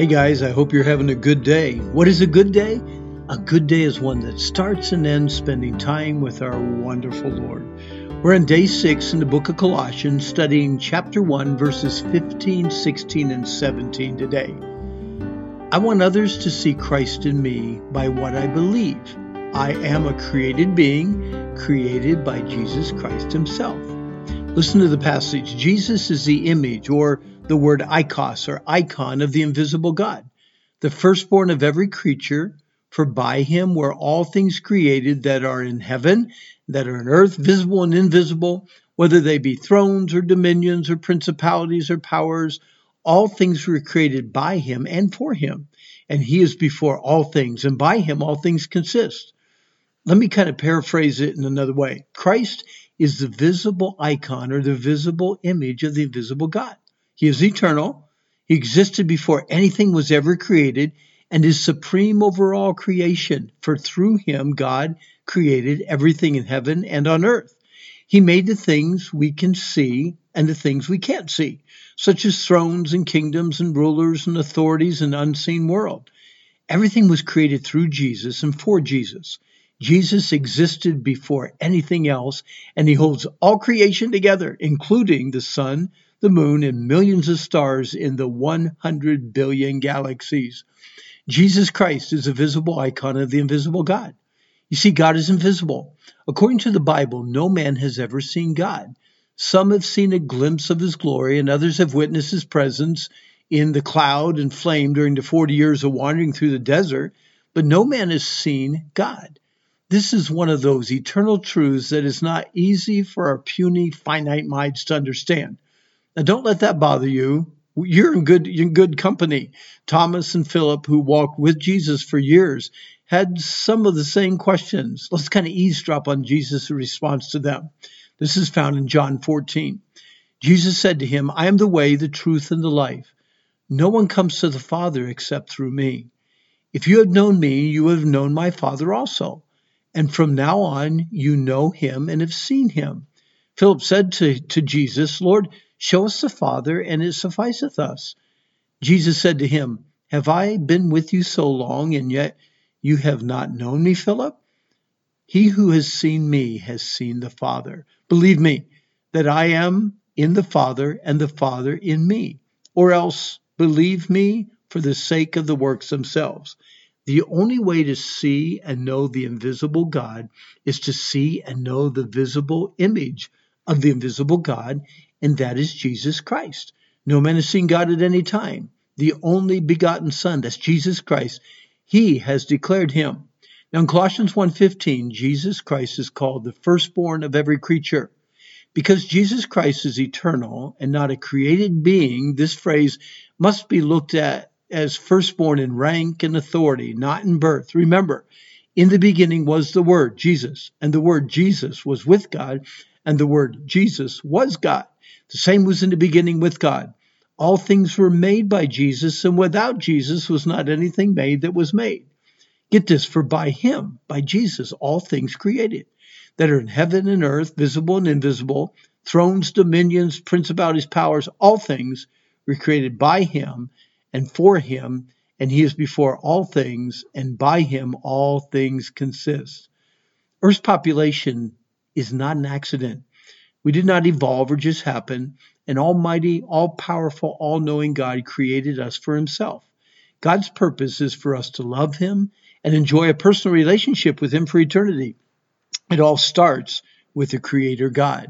Hey guys, I hope you're having a good day. What is a good day? A good day is one that starts and ends spending time with our wonderful Lord. We're on day 6 in the book of Colossians, studying chapter 1, verses 15, 16, and 17 today. I want others to see Christ in me by what I believe. I am a created being, created by Jesus Christ himself. Listen to the passage. Jesus is the image, or the word ikos, or icon, of the invisible God, the firstborn of every creature, for by him were all things created that are in heaven, that are on earth, visible and invisible, whether they be thrones or dominions or principalities or powers. All things were created by him and for him, and he is before all things, and by him all things consist. Let me kind of paraphrase it in another way. Christ is the visible icon, or the visible image, of the invisible God. He is eternal. He existed before anything was ever created and is supreme over all creation, for through him God created everything in heaven and on earth. He made the things we can see and the things we can't see, such as thrones and kingdoms and rulers and authorities and unseen world. Everything was created through Jesus and for Jesus. Jesus existed before anything else, and he holds all creation together, including the sun, the moon, and millions of stars in the 100 billion galaxies. Jesus Christ is a visible icon of the invisible God. You see, God is invisible. According to the Bible, no man has ever seen God. Some have seen a glimpse of his glory, and others have witnessed his presence in the cloud and flame during the 40 years of wandering through the desert, but no man has seen God. This is one of those eternal truths that is not easy for our puny, finite minds to understand. Now, don't let that bother you. You're in good company. Thomas and Philip, who walked with Jesus for years, had some of the same questions. Let's kind of eavesdrop on Jesus' response to them. This is found in John 14. Jesus said to him, "I am the way, the truth, and the life. No one comes to the Father except through me. If you have known me, you have known my Father also. And from now on, you know him and have seen him." Philip said to Jesus, "Lord, show us the Father, and it sufficeth us." Jesus said to him, "Have I been with you so long, and yet you have not known me, Philip? He who has seen me has seen the Father. Believe me, that I am in the Father, and the Father in me. Or else believe me for the sake of the works themselves." The only way to see and know the invisible God is to see and know the visible image of the invisible God, and that is Jesus Christ. No man has seen God at any time. The only begotten Son, that's Jesus Christ, he has declared him. Now in Colossians 1:15, Jesus Christ is called the firstborn of every creature. Because Jesus Christ is eternal and not a created being, this phrase must be looked at as firstborn in rank and authority, not in birth. Remember, in the beginning was the Word, Jesus, and the Word, Jesus, was with God, and the Word, Jesus, was God. The same was in the beginning with God. All things were made by Jesus, and without Jesus was not anything made that was made. Get this, for by him, by Jesus, all things created, that are in heaven and earth, visible and invisible, thrones, dominions, principalities, powers, all things were created by him and for him, and he is before all things, and by him all things consist. Earth's population is not an accident. We did not evolve or just happen. An almighty, all-powerful, all-knowing God created us for himself. God's purpose is for us to love him and enjoy a personal relationship with him for eternity. It all starts with the Creator God.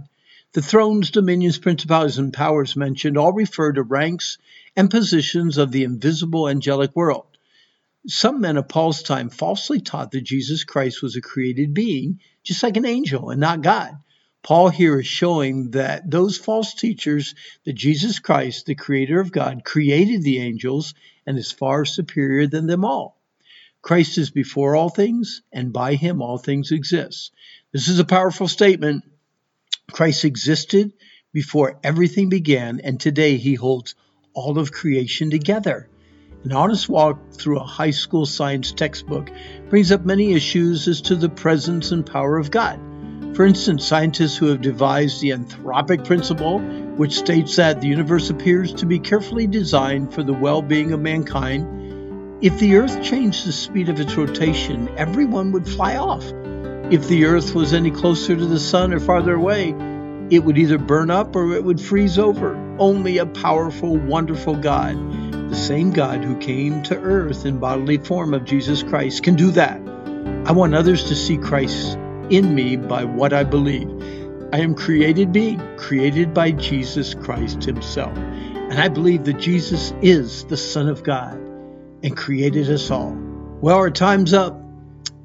The thrones, dominions, principalities, and powers mentioned all refer to ranks and positions of the invisible angelic world. Some men of Paul's time falsely taught that Jesus Christ was a created being, just like an angel, and not God. Paul here is showing that those false teachers, that Jesus Christ, the Creator of God, created the angels and is far superior than them all. Christ is before all things, and by him all things exist. This is a powerful statement. Christ existed before everything began, and today he holds all of creation together. An honest walk through a high school science textbook brings up many issues as to the presence and power of God. For instance, scientists who have devised the anthropic principle, which states that the universe appears to be carefully designed for the well-being of mankind. If the Earth changed the speed of its rotation, everyone would fly off. If the Earth was any closer to the sun or farther away, it would either burn up or it would freeze over. Only a powerful, wonderful God, the same God who came to earth in bodily form of Jesus Christ, can do that. I want others to see Christ in me by what I believe. I am created being, created by Jesus Christ himself. And I believe that Jesus is the Son of God and created us all. Well, our time's up.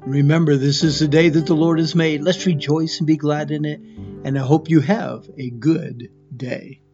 Remember, this is the day that the Lord has made. Let's rejoice and be glad in it. And I hope you have a good day.